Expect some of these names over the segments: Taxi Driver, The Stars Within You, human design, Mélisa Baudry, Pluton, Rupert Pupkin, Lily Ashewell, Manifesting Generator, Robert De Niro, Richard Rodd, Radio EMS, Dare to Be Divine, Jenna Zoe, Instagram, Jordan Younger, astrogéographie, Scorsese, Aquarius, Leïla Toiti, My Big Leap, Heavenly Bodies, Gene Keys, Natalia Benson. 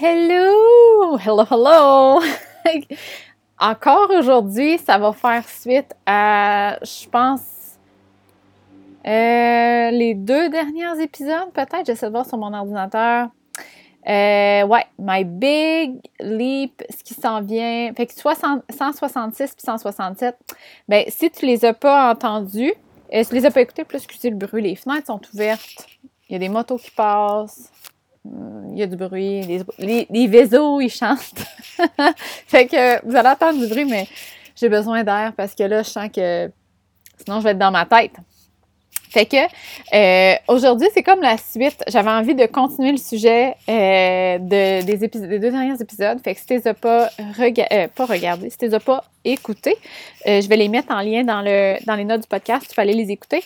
Hello! Encore aujourd'hui, ça va faire suite à, je pense, les deux derniers épisodes, peut-être. J'essaie de voir sur mon ordinateur. My Big Leap, ce qui s'en vient. Fait que 166 puis 167. Bien, si tu les as pas entendus, si tu les as pas écoutés, plus excusez le bruit, les fenêtres sont ouvertes. Il y a des motos qui passent. Il y a du bruit, les vaisseaux, ils chantent. Fait que vous allez entendre du bruit, mais j'ai besoin d'air parce que là, je sens que sinon, je vais être dans ma tête. Fait que aujourd'hui, c'est comme la suite. J'avais envie de continuer le sujet des deux derniers épisodes. Fait que si tu les as pas regardés, si tu les as pas écoutés, je vais les mettre en lien dans les notes du podcast. Tu peux aller les écouter.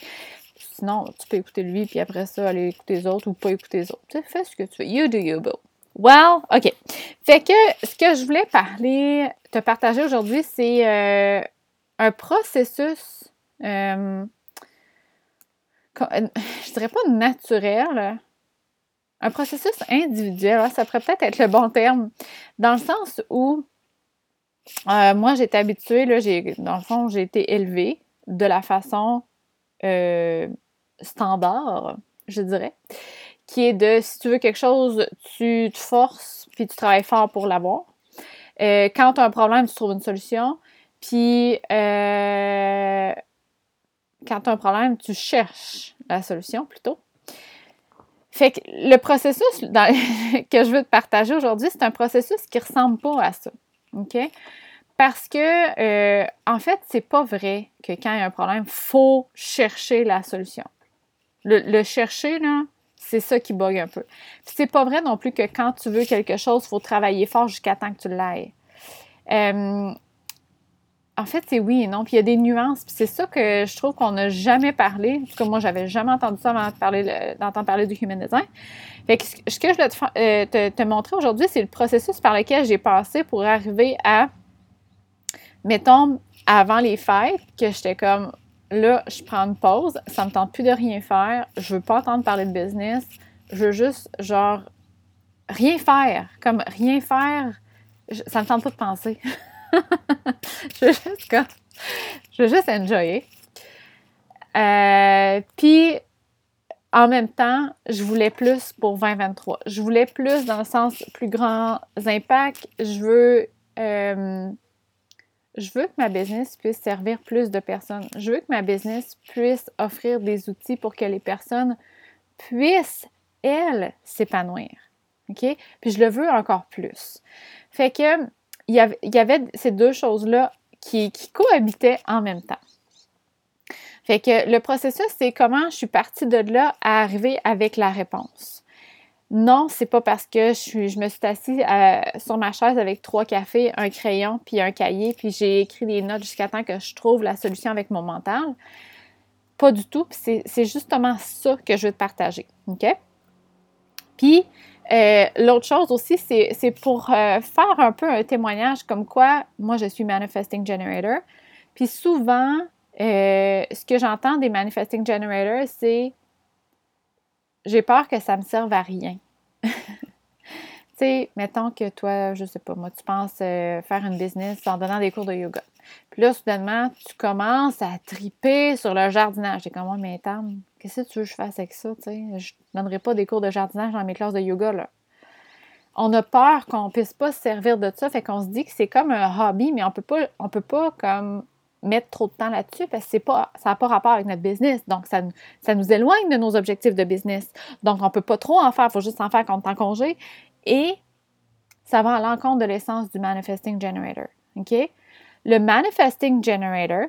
Sinon, tu peux écouter lui, puis après ça, aller écouter les autres ou pas écouter les autres. Tu sais, fais ce que tu veux. You do you, boo. Well, OK. Fait que ce que je voulais te partager aujourd'hui, c'est un processus, je dirais pas naturel, un processus individuel, hein, ça pourrait peut-être être le bon terme, dans le sens où moi, j'étais habituée, là, dans le fond, j'ai été élevée de la façon standard, je dirais, qui est de, si tu veux quelque chose, tu te forces, puis tu travailles fort pour l'avoir. Quand tu as un problème, tu trouves une solution. Puis, quand tu as un problème, tu cherches la solution, plutôt. Fait que le processus que je veux te partager aujourd'hui, c'est un processus qui ne ressemble pas à ça. OK? Parce que, en fait, c'est pas vrai que quand il y a un problème, il faut chercher la solution. Le chercher, là, c'est ça qui bug un peu. Puis c'est pas vrai non plus que quand tu veux quelque chose, il faut travailler fort jusqu'à temps que tu l'ailles. En fait, c'est oui et non. Puis il y a des nuances. Puis c'est ça que je trouve qu'on n'a jamais parlé. En tout cas, moi, j'avais jamais entendu ça avant d'entendre parler du human design. Fait que ce que je voulais te montrer aujourd'hui, c'est le processus par lequel j'ai passé pour arriver à... Mettons, avant les fêtes, que j'étais comme, là, je prends une pause, ça me tente plus de rien faire, je veux pas entendre parler de business, je veux juste, genre, rien faire. Comme, rien faire, ça me tente pas de penser. Je veux juste enjoyer. Puis, en même temps, je voulais plus pour 2023. Je voulais plus dans le sens plus grands impacts. Je veux que ma business puisse servir plus de personnes. Je veux que ma business puisse offrir des outils pour que les personnes puissent, elles, s'épanouir. OK? Puis je le veux encore plus. Fait que, il y avait ces deux choses-là qui cohabitaient en même temps. Fait que le processus, c'est comment je suis partie de là à arriver avec la réponse. Non, c'est pas parce que je me suis assise sur ma chaise avec 3 cafés, un crayon, puis un cahier, puis j'ai écrit des notes jusqu'à temps que je trouve la solution avec mon mental. Pas du tout, puis c'est justement ça que je veux te partager, OK? Puis, l'autre chose aussi, c'est pour faire un peu un témoignage comme quoi, moi, je suis Manifesting Generator, puis souvent, ce que j'entends des Manifesting Generators, c'est j'ai peur que ça me serve à rien. Tu sais, mettons que toi, je sais pas, moi, tu penses faire une business en donnant des cours de yoga. Puis là, soudainement, tu commences à triper sur le jardinage. T'es comme, oh, mais Tam, qu'est-ce que tu veux que je fasse avec ça? Tu sais, je ne donnerai pas des cours de jardinage dans mes classes de yoga, là. On a peur qu'on ne puisse pas se servir de ça, fait qu'on se dit que c'est comme un hobby, mais on peut pas comme mettre trop de temps là-dessus parce que ça n'a pas rapport avec notre business. Donc, ça nous éloigne de nos objectifs de business. Donc, on ne peut pas trop en faire. Il faut juste en faire quand on est en congé. Et ça va à l'encontre de l'essence du Manifesting Generator. OK? Le Manifesting Generator,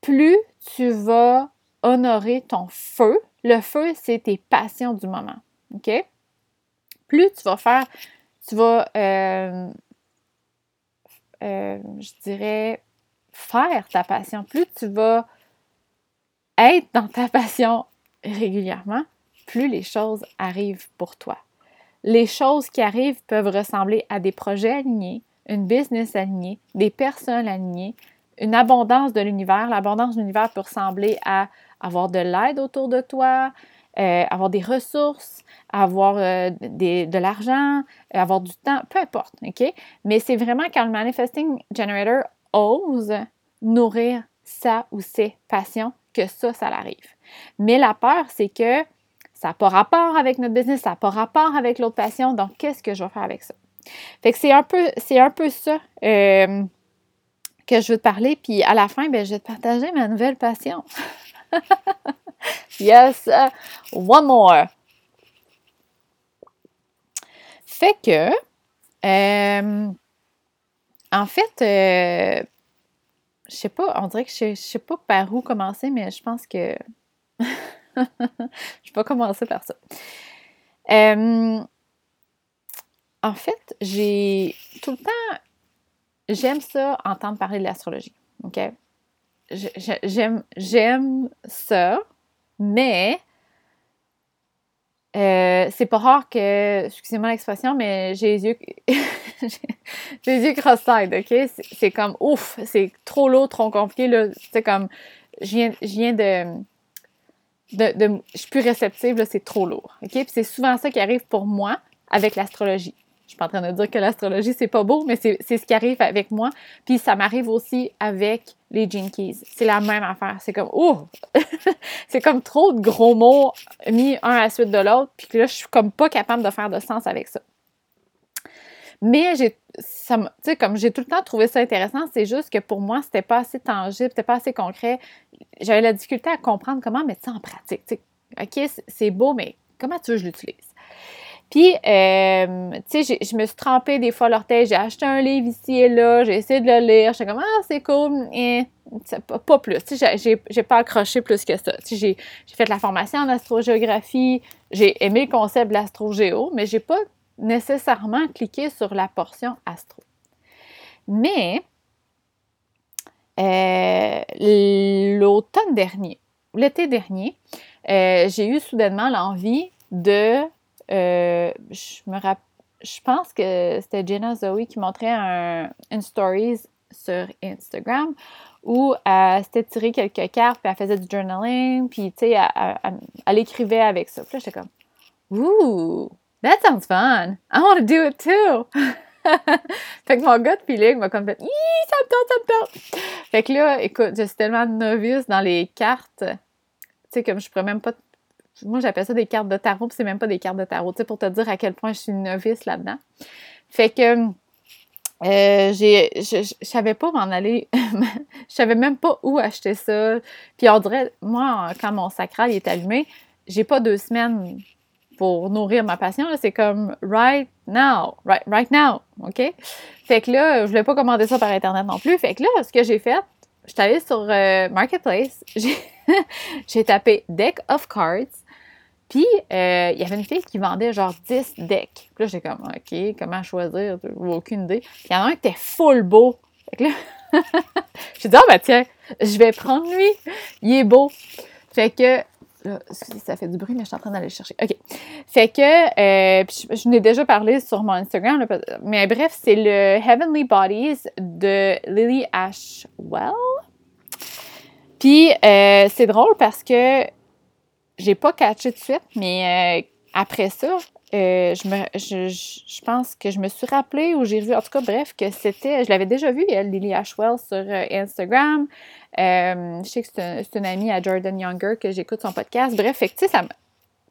plus tu vas honorer ton feu, le feu, c'est tes passions du moment. OK? Plus tu vas faire... Tu vas... je dirais... faire ta passion, plus tu vas être dans ta passion régulièrement, plus les choses arrivent pour toi. Les choses qui arrivent peuvent ressembler à des projets alignés, une business alignée, des personnes alignées, une abondance de l'univers. L'abondance de l'univers peut ressembler à avoir de l'aide autour de toi, avoir des ressources, avoir de l'argent, avoir du temps, peu importe, OK? Mais c'est vraiment quand le Manifesting Generator ose nourrir sa ou ses passions que ça l'arrive. Mais la peur, c'est que ça n'a pas rapport avec notre business, ça n'a pas rapport avec l'autre passion, donc qu'est-ce que je vais faire avec ça? Fait que c'est un peu ça que je veux te parler, puis à la fin, ben, je vais te partager ma nouvelle passion. Yes! One more! Fait que, en fait, je sais pas, on dirait que je sais pas par où commencer, mais je pense que je vais commencer par ça. En fait, j'ai tout le temps, j'aime ça, entendre parler de l'astrologie, OK? J'aime ça, mais c'est pas rare que, excusez-moi l'expression, mais j'ai les yeux cross-eyed, OK? C'est comme, ouf, c'est trop lourd, trop compliqué, là, c'est comme, je viens de je suis plus réceptive, là, c'est trop lourd, OK? Puis c'est souvent ça qui arrive pour moi avec l'astrologie. Je suis pas en train de dire que l'astrologie, c'est pas beau, mais c'est ce qui arrive avec moi. Puis ça m'arrive aussi avec les Gene Keys. C'est la même affaire. C'est comme, oh! C'est comme trop de gros mots mis un à la suite de l'autre, puis que là, je suis comme pas capable de faire de sens avec ça. Mais j'ai tout le temps trouvé ça intéressant, c'est juste que pour moi, c'était pas assez tangible, c'était pas assez concret. J'avais la difficulté à comprendre comment mettre ça en pratique. T'sais, OK, c'est beau, mais comment tu veux que je l'utilise? Puis, tu sais, je me suis trempée des fois l'orteil, j'ai acheté un livre ici et là, j'ai essayé de le lire, j'étais comme « Ah, c'est cool! » Pas plus, tu sais, j'ai pas accroché plus que ça. Tu sais, j'ai fait de la formation en astrogéographie, j'ai aimé le concept de l'astrogéo, mais j'ai pas nécessairement cliqué sur la portion astro. Mais, l'automne dernier, l'été dernier, j'ai eu soudainement l'envie de... je pense que c'était Jenna Zoe qui montrait une stories sur Instagram où elle s'était tirée quelques cartes, puis elle faisait du journaling, puis tu sais, elle écrivait avec ça. Puis là, j'étais comme « Ooh, that sounds fun! I want to do it too! » Fait que mon gars de feeling m'a comme fait « Iiii, ça me tente! » Fait que là, écoute, je suis tellement novice dans les cartes, tu sais, comme je pourrais même pas... Moi, j'appelle ça des cartes de tarot, puis c'est même pas des cartes de tarot, tu sais, pour te dire à quel point je suis une novice là-dedans. Fait que je savais pas m'en aller, je savais même pas où acheter ça. Puis on dirait, moi, quand mon sacral est allumé, j'ai pas 2 semaines pour nourrir ma passion, là, c'est comme right now, OK? Fait que là, je voulais pas commander ça par Internet non plus. Fait que là, ce que j'ai fait, je suis allée sur Marketplace, j'ai tapé « Deck of Cards », puis il y avait une fille qui vendait genre 10 decks. Puis là, j'étais comme « OK, comment choisir? » J'avais aucune idée. Il y en a un qui était full beau. Fait que là, j'ai dit « Ah, ben tiens, je vais prendre lui. Il est beau. » Fait que... Là, excusez, ça fait du bruit, mais je suis en train d'aller le chercher. OK. Fait que... puis je n'ai déjà parlé sur mon Instagram, là, mais bref, c'est le Heavenly Bodies de Lily Ashewell. Puis, c'est drôle parce que j'ai pas catché de suite, mais après ça, je pense que je me suis rappelée ou j'ai vu, en tout cas, bref, que c'était... Je l'avais déjà vu, elle, Lily Ashewell, sur Instagram. Je sais que c'est une amie à Jordan Younger que j'écoute son podcast. Bref, fait que, tu sais,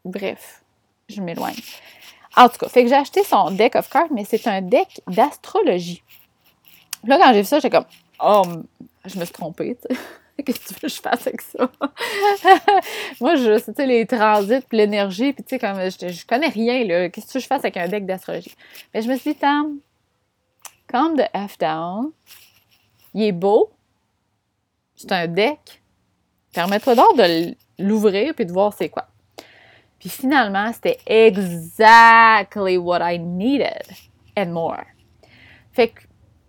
Bref, je m'éloigne. En tout cas, fait que j'ai acheté son deck of cards, mais c'est un deck d'astrologie. Là, quand j'ai vu ça, j'étais comme... Oh, je me suis trompée, tu sais. Qu'est-ce que tu veux que je fasse avec ça? Moi, tu sais, les transits, puis l'énergie, puis tu sais, comme, je connais rien, là. Qu'est-ce que tu veux que je fasse avec un deck d'astrologie? Mais je me suis dit, Tam, calm the F down. Il est beau. C'est un deck. Permets-toi donc de l'ouvrir, puis de voir c'est quoi. Puis finalement, c'était exactly what I needed and more. Fait que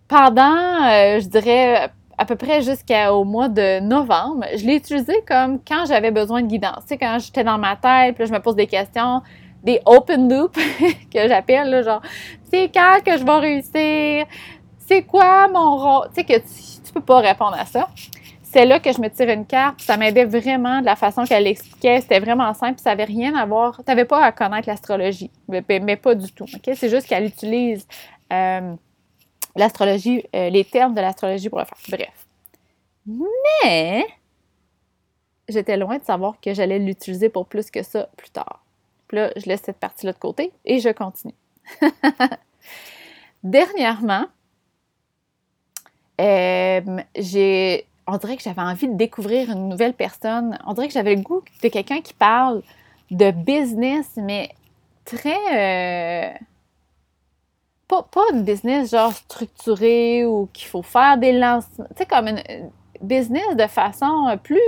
pendant, je dirais... à peu près jusqu'au mois de novembre, je l'ai utilisé comme quand j'avais besoin de guidance. Tu sais, quand j'étais dans ma tête, puis là, je me pose des questions, des open loops que j'appelle, là, genre, c'est quand que je vais réussir? C'est quoi mon rôle? Tu sais, que tu peux pas répondre à ça. c'est là que je me tire une carte. Ça m'aidait vraiment de la façon qu'elle l'expliquait. C'était vraiment simple. Puis ça n'avait rien à voir. Tu n'avais pas à connaître l'astrologie, mais pas du tout. Okay? C'est juste qu'elle utilise l'astrologie, les termes de l'astrologie pour le faire. Bref. Mais j'étais loin de savoir que j'allais l'utiliser pour plus que ça plus tard. Puis là, je laisse cette partie-là de côté et je continue. Dernièrement, on dirait que j'avais envie de découvrir une nouvelle personne. On dirait que j'avais le goût de quelqu'un qui parle de business, mais très... Pas une business genre structurée ou qu'il faut faire des lancements. Tu sais, comme une business de façon plus...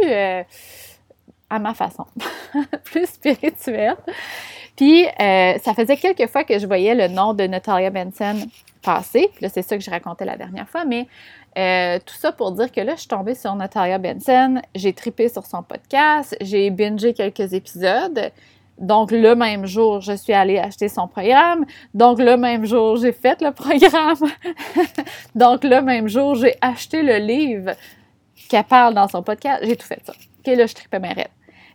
à ma façon, plus spirituelle. Puis, ça faisait quelques fois que je voyais le nom de Natalia Benson passer. Puis là, c'est ça que je racontais la dernière fois, mais tout ça pour dire que là, je suis tombée sur Natalia Benson. J'ai tripé sur son podcast. J'ai bingé quelques épisodes. Donc, le même jour, je suis allée acheter son programme. Donc, le même jour, j'ai fait le programme. Donc, le même jour, j'ai acheté le livre qu'elle parle dans son podcast. J'ai tout fait ça. OK, là, je tripais mes rêves.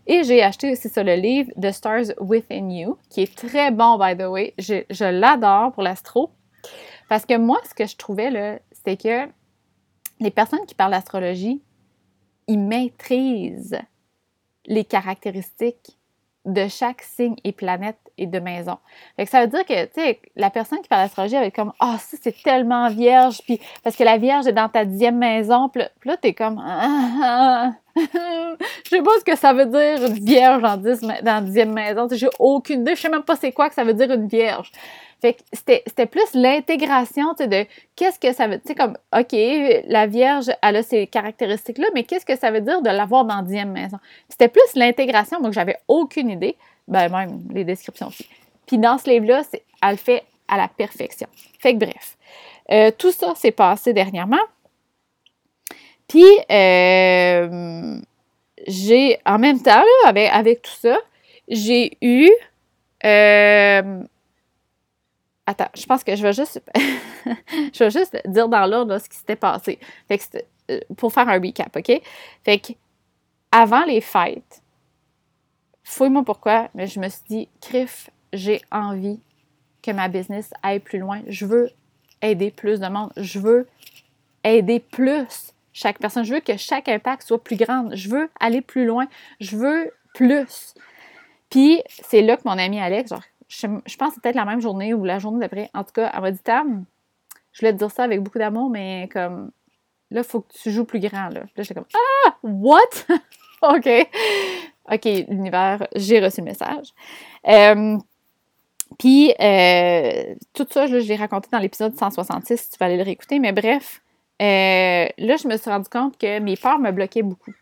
Et j'ai acheté aussi ça, le livre « The Stars Within You », qui est très bon, by the way. Je l'adore pour l'astro. Parce que moi, ce que je trouvais, là, c'est que les personnes qui parlent d'astrologie, ils maîtrisent les caractéristiques de chaque signe et planète et de maison. Fait que ça veut dire que, tu sais, la personne qui parle d'astrologie, elle va être comme « Ah, oh, ça, c'est tellement vierge! » Puis parce que la vierge est dans ta 10e maison. Puis là, t'es comme « Je sais pas ce que ça veut dire une vierge dans 10e maison. » J'ai aucune idée. Je sais même pas c'est quoi que ça veut dire une vierge. Fait que c'était plus l'intégration, tu sais, de qu'est-ce que ça veut... Tu sais, comme, OK, la Vierge, elle a ces caractéristiques-là, mais qu'est-ce que ça veut dire de l'avoir dans 10e maison? C'était plus l'intégration, moi, que j'avais aucune idée. Ben, même les descriptions aussi. Puis dans ce livre-là, elle le fait à la perfection. Fait que bref. Tout ça s'est passé dernièrement. Puis, j'ai... En même temps, là, avec tout ça, j'ai eu... Attends, je pense que je vais juste dire dans l'ordre là, ce qui s'était passé. Fait que pour faire un recap, OK? Fait que avant les fêtes, fouille-moi pourquoi, mais je me suis dit, crif, j'ai envie que ma business aille plus loin. Je veux aider plus de monde. Je veux aider plus chaque personne. Je veux que chaque impact soit plus grand. Je veux aller plus loin. Je veux plus. Puis c'est là que mon ami Alex, genre, je pense que c'est peut-être la même journée ou la journée d'après. En tout cas, elle m'a dit « Tam, je voulais te dire ça avec beaucoup d'amour, mais comme là, il faut que tu joues plus grand. » Là, j'étais comme « Ah! What? OK. » OK, l'univers, j'ai reçu le message. Puis, tout ça, là, je l'ai raconté dans l'épisode 166, si tu veux aller le réécouter. Mais bref, là, je me suis rendu compte que mes peurs me bloquaient beaucoup.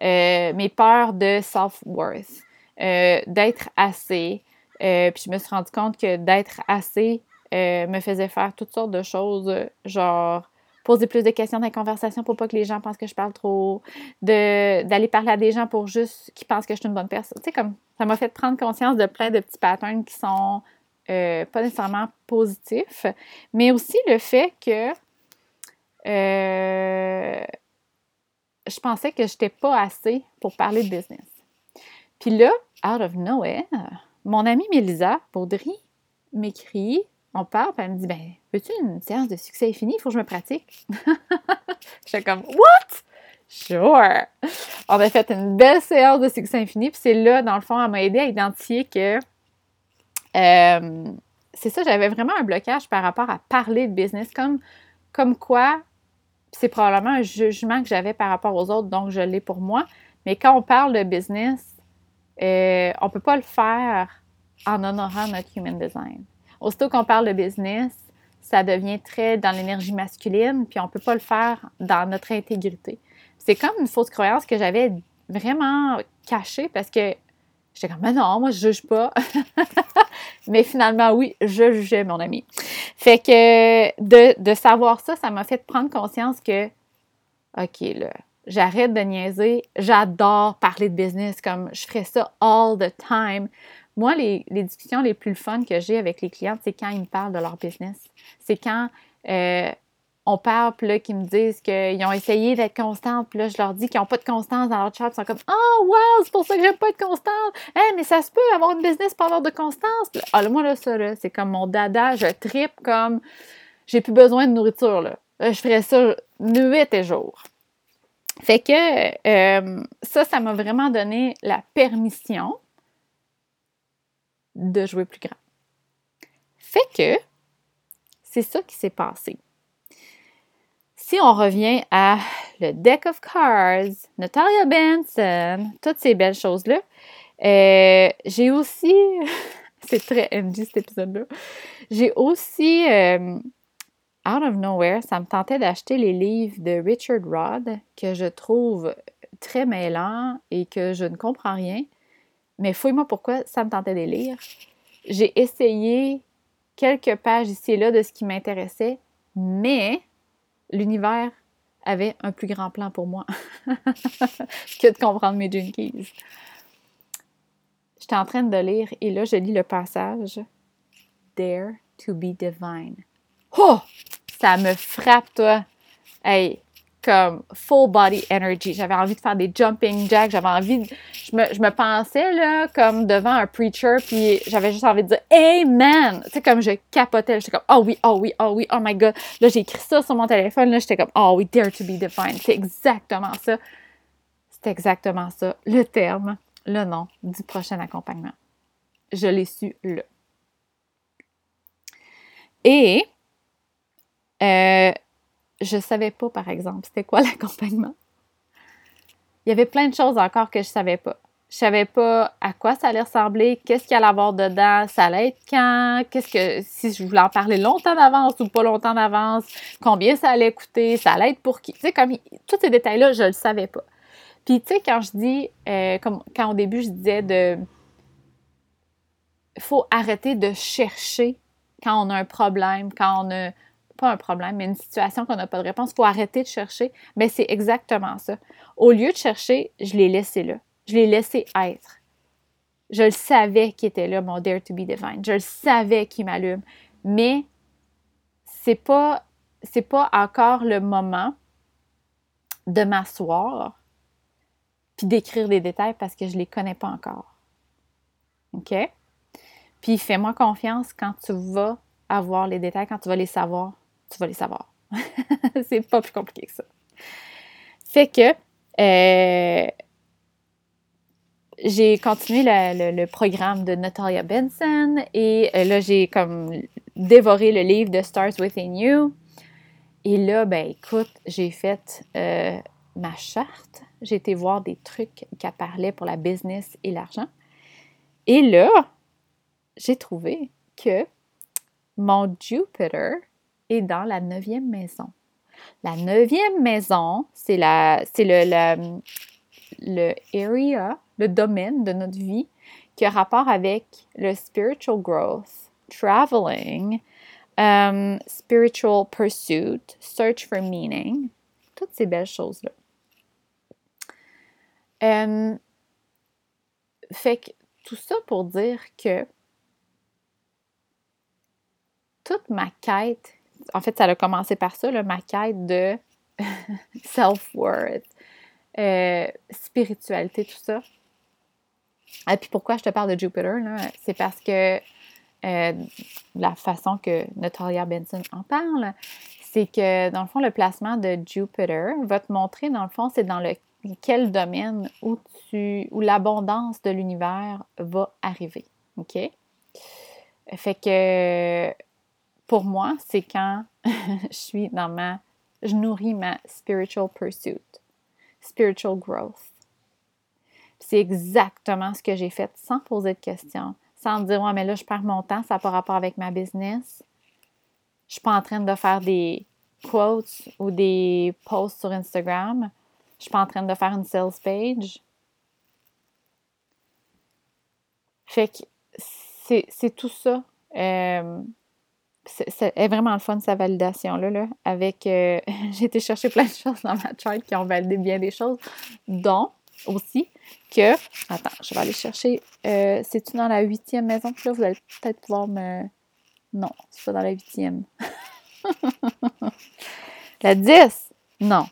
Mes peurs de self-worth, d'être assez... puis je me suis rendu compte que d'être assez me faisait faire toutes sortes de choses, genre poser plus de questions dans les conversations pour pas que les gens pensent que je parle trop, d'aller parler à des gens pour juste qu'ils pensent que je suis une bonne personne. Tu sais, comme ça m'a fait prendre conscience de plein de petits patterns qui sont pas nécessairement positifs, mais aussi le fait que je pensais que j'étais pas assez pour parler de business. Puis là, out of nowhere... Mon amie Mélisa Baudry m'écrit, on parle, puis elle me dit « Ben, veux-tu une séance de succès infinie? Il faut que je me pratique. » J'étais comme « What? Sure! » On a fait une belle séance de succès infini, puis c'est là, dans le fond, elle m'a aidée à identifier que c'est ça, j'avais vraiment un blocage par rapport à parler de business, comme quoi c'est probablement un jugement que j'avais par rapport aux autres, donc je l'ai pour moi. Mais quand on parle de business, on ne peut pas le faire en honorant notre human design. Aussitôt qu'on parle de business, ça devient très dans l'énergie masculine, puis on ne peut pas le faire dans notre intégrité. C'est comme une fausse croyance que j'avais vraiment cachée parce que j'étais comme « Mais non, moi, je ne juge pas. » Mais finalement, oui, je jugeais, mon ami. Fait que de savoir ça, ça m'a fait prendre conscience que « OK, là, j'arrête de niaiser. J'adore parler de business, comme je ferais ça all the time. » Moi, les discussions les plus fun que j'ai avec les clientes, c'est quand ils me parlent de leur business. C'est quand on parle, puis là, qu'ils me disent qu'ils ont essayé d'être constants, puis là, je leur dis qu'ils n'ont pas de constance dans leur charte, ils sont comme « Oh, wow, c'est pour ça que j'aime pas être constante! Hey, mais ça se peut, avoir une business pour avoir de constance! » Ah, là, moi, là, ça, là, c'est comme mon dada, je trippe comme « J'ai plus besoin de nourriture, là. » Je ferais ça nuit et jour. Fait que ça m'a vraiment donné la permission de jouer plus grand. Fait que c'est ça qui s'est passé. Si on revient à le Deck of Cards, Natalia Benson, toutes ces belles choses-là, j'ai aussi... c'est très MJ cet épisode-là. J'ai aussi... out of nowhere, ça me tentait d'acheter les livres de Richard Rodd que je trouve très mêlants et que je ne comprends rien. Mais fouille-moi pourquoi ça me tentait de les lire. J'ai essayé quelques pages ici et là de ce qui m'intéressait, mais l'univers avait un plus grand plan pour moi que de comprendre mes junkies. J'étais en train de lire et là, je lis le passage « Dare to be divine ». Oh! Ça me frappe, toi! Hey! Comme full body energy. J'avais envie de faire des jumping jacks. J'avais envie de... Je me pensais, là, comme devant un preacher, puis j'avais juste envie de dire « Amen! » Tu sais, comme je capotais. J'étais comme « Oh oui, oh oui, oh oui, oh my God! » Là, j'ai écrit ça sur mon téléphone. Là, j'étais comme « Oh oui, dare to be divine! » C'est exactement ça. C'est exactement ça. Le terme, le nom du prochain accompagnement. Je l'ai su là. Et... je savais pas, par exemple, c'était quoi l'accompagnement. Il y avait plein de choses encore que je savais pas. Je savais pas à quoi ça allait ressembler, qu'est-ce qu'il allait avoir dedans, ça allait être quand, si je voulais en parler longtemps d'avance ou pas longtemps d'avance, combien ça allait coûter, ça allait être pour qui. Tu sais, comme tous ces détails-là, je le savais pas. Puis, tu sais, quand je dis, comme quand au début, je disais faut arrêter de chercher quand on a un problème, quand on a pas un problème, mais une situation qu'on n'a pas de réponse, il faut arrêter de chercher. Mais c'est exactement ça. Au lieu de chercher, je l'ai laissé là. Je l'ai laissé être. Je le savais qu'il était là, mon Dare to be divine. Je le savais qu'il m'allume. Mais c'est pas encore le moment de m'asseoir puis d'écrire des détails parce que je les connais pas encore. OK? Puis fais-moi confiance quand tu vas avoir les détails, quand tu vas les savoir. Tu vas les savoir. C'est pas plus compliqué que ça. Fait que j'ai continué le programme de Natalia Benson et là, j'ai comme dévoré le livre de The Stars Within You. Et là, ben écoute, j'ai fait ma charte. J'ai été voir des trucs qu'elle parlait pour la business et l'argent. Et là, j'ai trouvé que mon Jupiter est dans la 9e maison. La 9e maison, c'est le area, le domaine de notre vie qui a rapport avec le spiritual growth, traveling, spiritual pursuit, search for meaning, toutes ces belles choses-là. Fait que tout ça pour dire que toute ma quête, en fait, ça a commencé par ça, là, ma quête de self-worth, spiritualité, tout ça. Et puis pourquoi je te parle de Jupiter, là? C'est parce que la façon que Natalia Benson en parle, c'est que, dans le fond, le placement de Jupiter va te montrer, dans le fond, c'est dans quel domaine où l'abondance de l'univers va arriver. OK? Fait que... pour moi, c'est quand je nourris ma spiritual pursuit, spiritual growth. C'est exactement ce que j'ai fait sans poser de questions, sans me dire « Ouais, mais là, je perds mon temps, ça n'a pas rapport avec ma business. » Je ne suis pas en train de faire des quotes ou des posts sur Instagram. Je ne suis pas en train de faire une sales page. Fait que c'est tout ça. C'est vraiment le fun, sa validation-là. Là, avec j'ai été chercher plein de choses dans ma chart qui ont validé bien des choses, dont aussi que... Attends, je vais aller chercher... c'est-tu dans la 8e maison? Puis là, vous allez peut-être pouvoir me... Non, c'est pas dans la 8e. La 10? Non.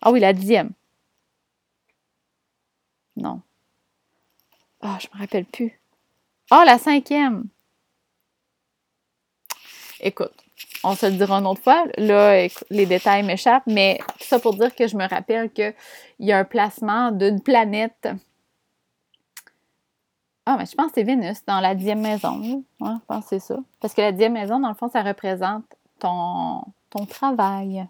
Ah oui, la 10e. Non. Ah, je me rappelle plus. Ah, la 5e. Écoute, on se le dira une autre fois. Là, les détails m'échappent, mais tout ça pour dire que je me rappelle qu'il y a un placement d'une planète. Ah, mais je pense que c'est Vénus dans la 10e maison. Ouais, je pense que c'est ça. Parce que la 10e maison, dans le fond, ça représente ton travail.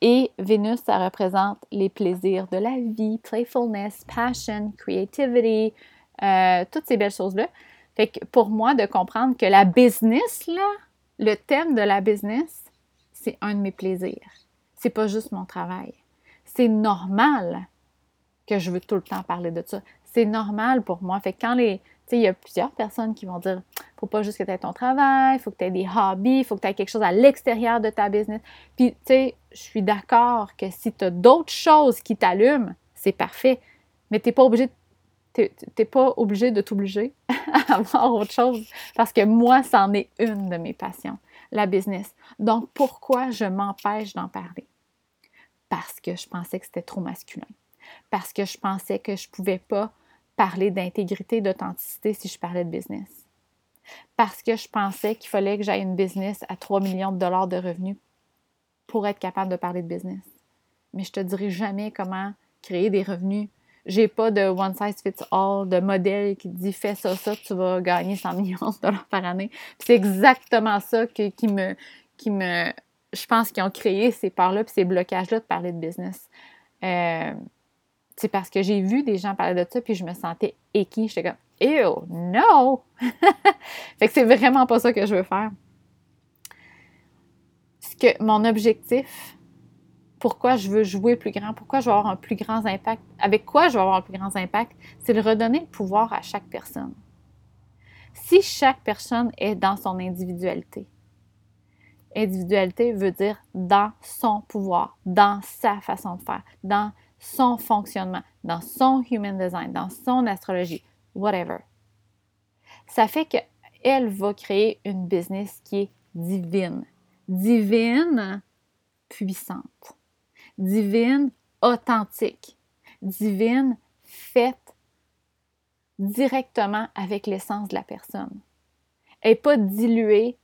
Et Vénus, ça représente les plaisirs de la vie, playfulness, passion, creativity, toutes ces belles choses-là. Fait que pour moi, de comprendre que la business, là, le thème de la business, c'est un de mes plaisirs. C'est pas juste mon travail. C'est normal que je veux tout le temps parler de ça. C'est normal pour moi. Fait que quand les... Tu sais, il y a plusieurs personnes qui vont dire « Faut pas juste que tu aies ton travail, faut que tu aies des hobbies, faut que tu aies quelque chose à l'extérieur de ta business. » Puis, tu sais, je suis d'accord que si tu as d'autres choses qui t'allument, c'est parfait. Mais tu n'es pas obligé de... T'es pas obligé de t'obliger à avoir autre chose parce que moi, c'en est une de mes passions, la business. Donc, pourquoi je m'empêche d'en parler? Parce que je pensais que c'était trop masculin. Parce que je pensais que je pouvais pas parler d'intégrité, d'authenticité si je parlais de business. Parce que je pensais qu'il fallait que j'aille une business à 3 millions de dollars de revenus pour être capable de parler de business. Mais je te dirai jamais comment créer des revenus. J'ai pas de one size fits all, de modèle qui te dit fais ça, ça, tu vas gagner 100 millions de dollars par année. Puis c'est exactement ça qui me je pense qu'ils ont créé ces peurs-là puis ces blocages-là de parler de business. C'est parce que j'ai vu des gens parler de ça puis je me sentais équipée. J'étais comme ew, no! Fait que c'est vraiment pas ça que je veux faire. Parce que mon objectif. Pourquoi je veux jouer plus grand? Pourquoi je veux avoir un plus grand impact? Avec quoi je veux avoir un plus grand impact? C'est de redonner le pouvoir à chaque personne. Si chaque personne est dans son individualité, individualité veut dire dans son pouvoir, dans sa façon de faire, dans son fonctionnement, dans son human design, dans son astrologie, whatever. Ça fait qu'elle va créer une business qui est divine. Divine, puissante. Divine, authentique. Divine, faite directement avec l'essence de la personne. Elle n'est pas diluée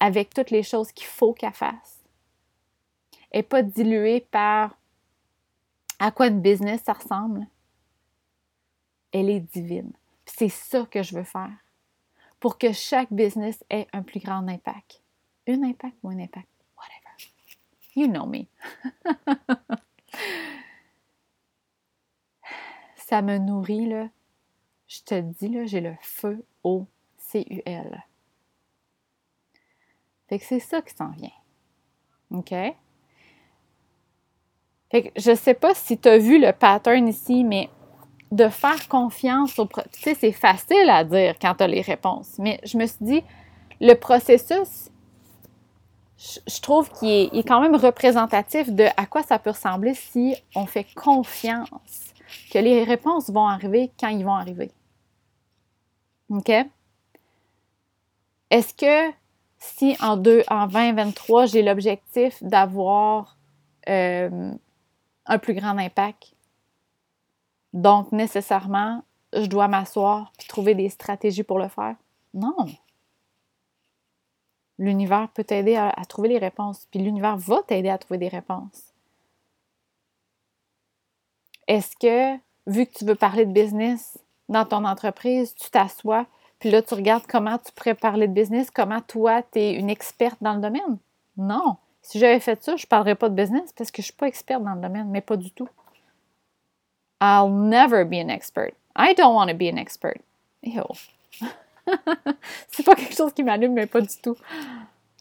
avec toutes les choses qu'il faut qu'elle fasse. Elle n'est pas diluée par à quoi de business ça ressemble. Elle est divine. C'est ça que je veux faire pour que chaque business ait un plus grand impact. Un impact ou un impact? Whatever. You know me. Ça me nourrit, là. Je te dis, là, j'ai le feu au CUL. Fait que c'est ça qui s'en vient. OK? Fait que je sais pas si tu as vu le pattern ici, mais de faire confiance au... Tu sais, c'est facile à dire quand tu as les réponses, mais je me suis dit, le processus... Je trouve qu'il est quand même représentatif de à quoi ça peut ressembler si on fait confiance que les réponses vont arriver quand ils vont arriver. OK? Est-ce que si en 2023, j'ai l'objectif d'avoir un plus grand impact, donc nécessairement, je dois m'asseoir puis trouver des stratégies pour le faire? Non! L'univers peut t'aider à trouver les réponses, puis l'univers va t'aider à trouver des réponses. Est-ce que, vu que tu veux parler de business dans ton entreprise, tu t'assois, puis là, tu regardes comment tu pourrais parler de business, comment toi, tu es une experte dans le domaine? Non! Si j'avais fait ça, je ne parlerais pas de business parce que je ne suis pas experte dans le domaine, mais pas du tout. I'll never be an expert. I don't want to be an expert. Ew. C'est pas quelque chose qui m'allume, mais pas du tout.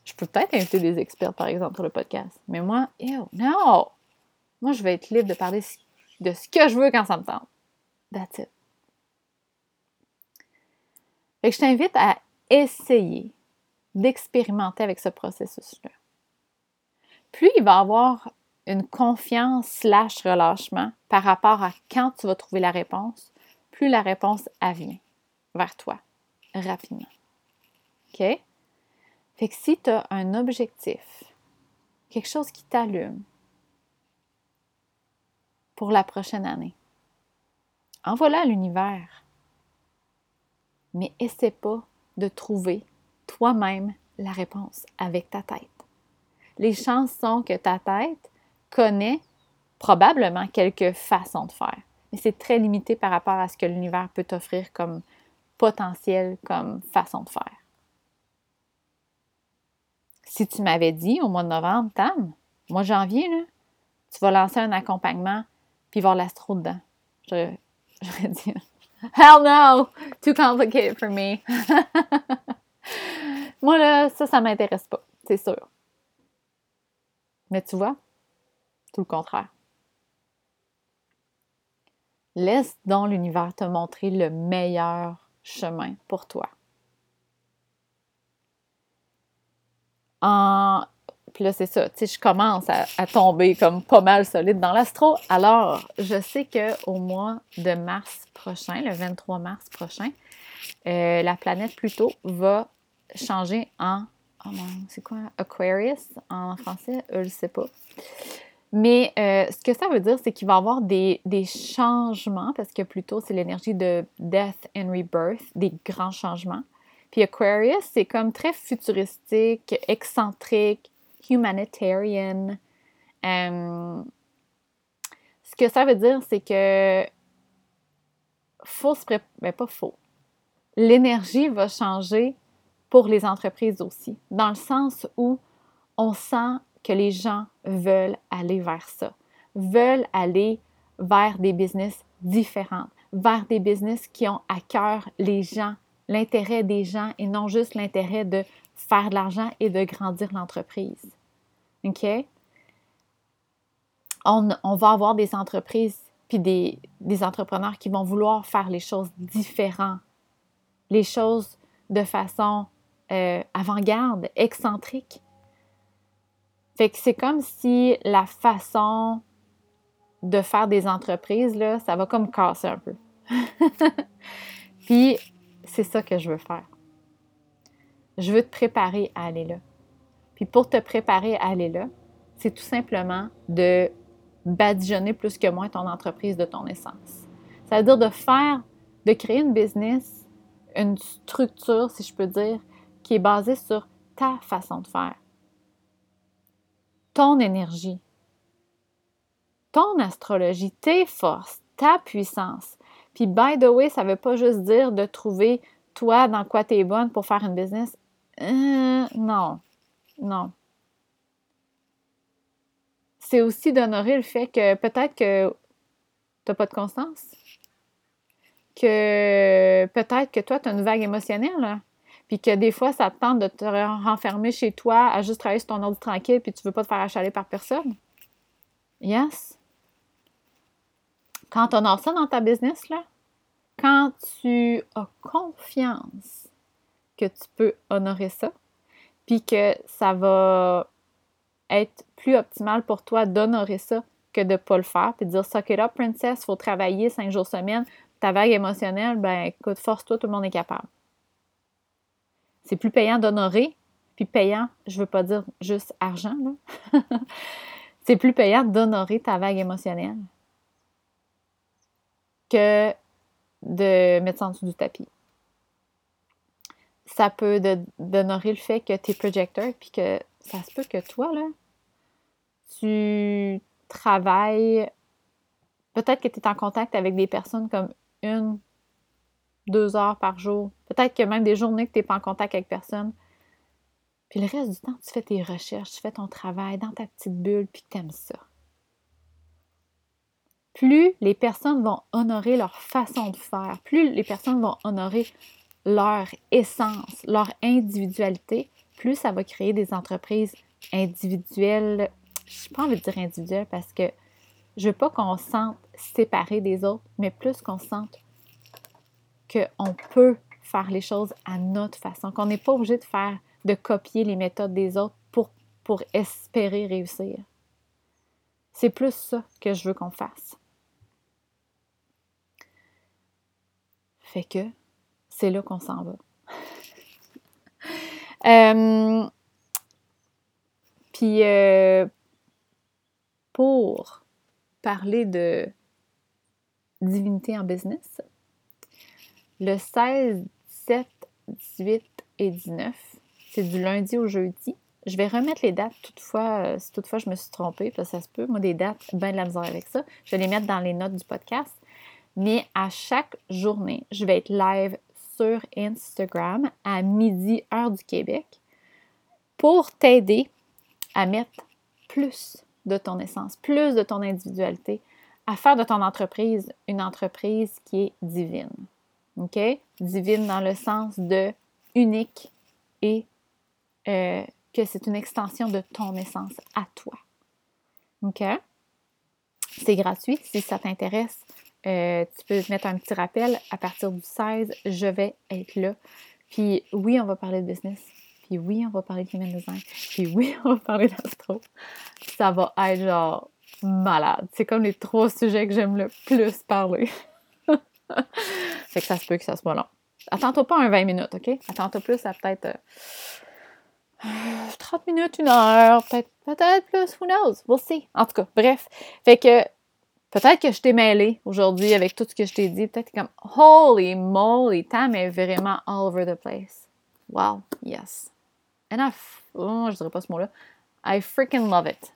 Je peux peut-être inviter des experts, par exemple, pour le podcast. Mais moi, ew, non! Moi, je vais être libre de parler de ce que je veux quand ça me tente. That's it. Fait que je t'invite à essayer d'expérimenter avec ce processus-là. Plus il va y avoir une confiance / relâchement par rapport à quand tu vas trouver la réponse, plus la réponse vient vers toi. Rapidement. OK? Fait que si tu as un objectif quelque chose qui t'allume pour la prochaine année. Envoie-la à l'univers. Mais essaie pas de trouver toi-même la réponse avec ta tête. Les chances sont que ta tête connaît probablement quelques façons de faire, mais c'est très limité par rapport à ce que l'univers peut t'offrir comme potentiel, comme façon de faire. Si tu m'avais dit au mois de novembre, Tam, mois de janvier, là, tu vas lancer un accompagnement puis voir l'astro dedans. J'aurais dit, hell no! Too complicated for me! Moi, là, ça m'intéresse pas, c'est sûr. Mais tu vois, tout le contraire. Laisse donc l'univers te montrer le meilleur chemin pour toi. Puis là, c'est ça, tu sais, je commence à tomber comme pas mal solide dans l'astro. Alors, je sais qu'au mois de mars prochain, le 23 mars prochain, la planète Pluton va changer en... Oh mon, c'est quoi? Aquarius en français? Je ne sais pas. Mais ce que ça veut dire, c'est qu'il va y avoir des changements, parce que Pluton, c'est l'énergie de Death and Rebirth, des grands changements. Puis Aquarius, c'est comme très futuristique, excentrique, humanitarian. Ce que ça veut dire, c'est que faut se préparer, mais pas faux. L'énergie va changer pour les entreprises aussi, dans le sens où on sent que les gens veulent aller vers ça, veulent aller vers des business différentes, vers des business qui ont à cœur les gens, l'intérêt des gens et non juste l'intérêt de faire de l'argent et de grandir l'entreprise. OK? On va avoir des entreprises puis des entrepreneurs qui vont vouloir faire les choses différentes, les choses de façon avant-garde, excentrique. Fait que c'est comme si la façon de faire des entreprises, là, ça va comme casser un peu. Puis, c'est ça que je veux faire. Je veux te préparer à aller là. Puis pour te préparer à aller là, c'est tout simplement de badigeonner plus que moins ton entreprise de ton essence. Ça veut dire de créer une business, une structure, si je peux dire, qui est basée sur ta façon de faire, ton énergie, ton astrologie, tes forces, ta puissance. Puis by the way, ça ne veut pas juste dire de trouver toi dans quoi tu es bonne pour faire une business. Non. C'est aussi d'honorer le fait que peut-être que tu n'as pas de constance, que peut-être que toi, tu as une vague émotionnelle, hein? Puis que des fois, ça te tente de te renfermer chez toi à juste travailler sur ton ordi tranquille puis tu ne veux pas te faire achaler par personne. Yes! Quand tu honores ça dans ta business, là, quand tu as confiance que tu peux honorer ça, puis que ça va être plus optimal pour toi d'honorer ça que de ne pas le faire, puis de dire « Suck it up, princess, il faut travailler 5 jours semaine, ta vague émotionnelle, ben écoute, force-toi, tout le monde est capable. » C'est plus payant d'honorer, puis payant, je ne veux pas dire juste argent, là. C'est plus payant d'honorer ta vague émotionnelle que de mettre ça en dessous du tapis. Ça peut d'honorer le fait que tu es projecteur, puis que ça se peut que toi, là, tu travailles, peut-être que tu es en contact avec des personnes comme 1-2 heures par jour, peut-être que même des journées que tu n'es pas en contact avec personne, puis le reste du temps, tu fais tes recherches, tu fais ton travail dans ta petite bulle, puis tu aimes ça. Plus les personnes vont honorer leur façon de faire, plus les personnes vont honorer leur essence, leur individualité, plus ça va créer des entreprises individuelles. Je n'ai pas envie de dire individuelles parce que je ne veux pas qu'on se sente séparé des autres, mais plus qu'on sente qu'on peut faire les choses à notre façon, qu'on n'est pas obligé de copier les méthodes des autres pour espérer réussir. C'est plus ça que je veux qu'on fasse. Fait que c'est là qu'on s'en va. Puis pour parler de divinité en business, le 16, 17, 18 et 19, c'est du lundi au jeudi. Je vais remettre les dates toutefois, si toutefois je me suis trompée, parce que ça se peut. Moi, des dates, ben de la misère avec ça. Je vais les mettre dans les notes du podcast. Mais à chaque journée, je vais être live sur Instagram à midi, heure du Québec, pour t'aider à mettre plus de ton essence, plus de ton individualité, à faire de ton entreprise une entreprise qui est divine. OK? Divine dans le sens de unique et que c'est une extension de ton essence à toi. OK? C'est gratuit. Si ça t'intéresse, tu peux mettre un petit rappel. À partir du 16, je vais être là. Puis oui, on va parler de business. Puis oui, on va parler de human design. Puis oui, on va parler d'astro. Ça va être genre malade. C'est comme les trois sujets que j'aime le plus parler. Fait que ça se peut que ça soit long. Attends-toi pas un 20 minutes, OK? Attends-toi plus à peut-être 30 minutes, une heure, peut-être plus, who knows? We'll see. En tout cas, bref. Fait que peut-être que je t'ai mêlée aujourd'hui avec tout ce que je t'ai dit. Peut-être comme holy moly, Tam est vraiment all over the place. Wow, yes. And je dirais pas ce mot-là. I freaking love it.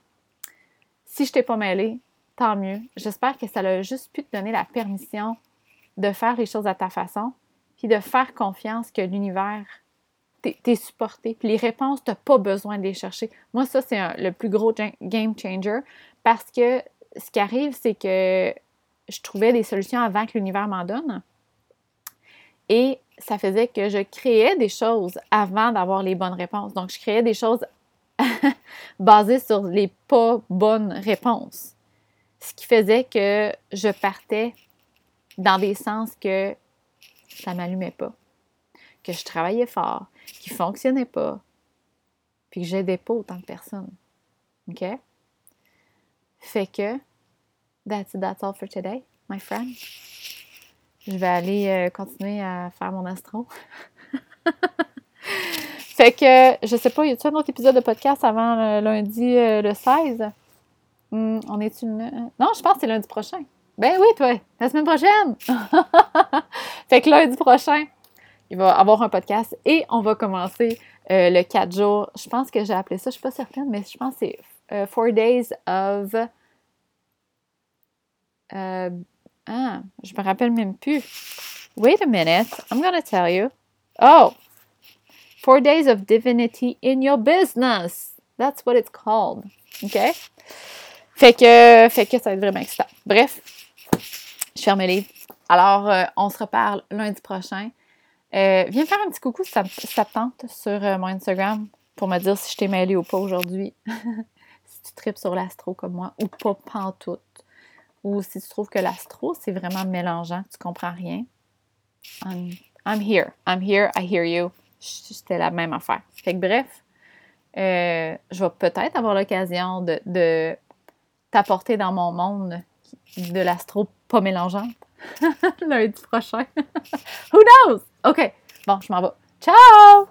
Si je t'ai pas mêlée, tant mieux. J'espère que ça l'a juste pu te donner la permission de faire les choses à ta façon, puis de faire confiance que l'univers t'es supporté, puis les réponses, t'as pas besoin de les chercher. Moi, ça, c'est le plus gros game changer, parce que ce qui arrive, c'est que je trouvais des solutions avant que l'univers m'en donne, et ça faisait que je créais des choses avant d'avoir les bonnes réponses. Donc, je créais des choses basées sur les pas bonnes réponses, ce qui faisait que je partais dans des sens que ça ne m'allumait pas, que je travaillais fort, qu'il ne fonctionnait pas, puis que je n'aidais pas autant de personnes. OK? Fait que, that's all for today, my friend. Je vais aller continuer à faire mon astro. Fait que, je sais pas, y a-t-il un autre épisode de podcast avant lundi le 16? On est-tu non, je pense que c'est lundi prochain. Ben oui, toi, la semaine prochaine! Fait que lundi prochain, il va avoir un podcast et on va commencer le 4 jours. Je pense que j'ai appelé ça, je suis pas certaine, mais je pense que c'est 4 days of... je me rappelle même plus. Wait a minute, I'm gonna tell you. Oh! 4 days of divinity in your business. That's what it's called. OK? Fait que ça va être vraiment excitant. Bref. Je ferme le livre. Alors, on se reparle lundi prochain. Viens me faire un petit coucou si ça te tente sur mon Instagram pour me dire si je t'ai mêlée ou pas aujourd'hui. Si tu tripes sur l'astro comme moi ou pas pantoute. Ou si tu trouves que l'astro, c'est vraiment mélangeant, tu comprends rien. I'm here, I hear you. C'était la même affaire. Fait que bref, je vais peut-être avoir l'occasion de t'apporter dans mon monde de l'astro pas mélangeante lundi prochain. Who knows? OK. Bon, je m'en vais. Ciao!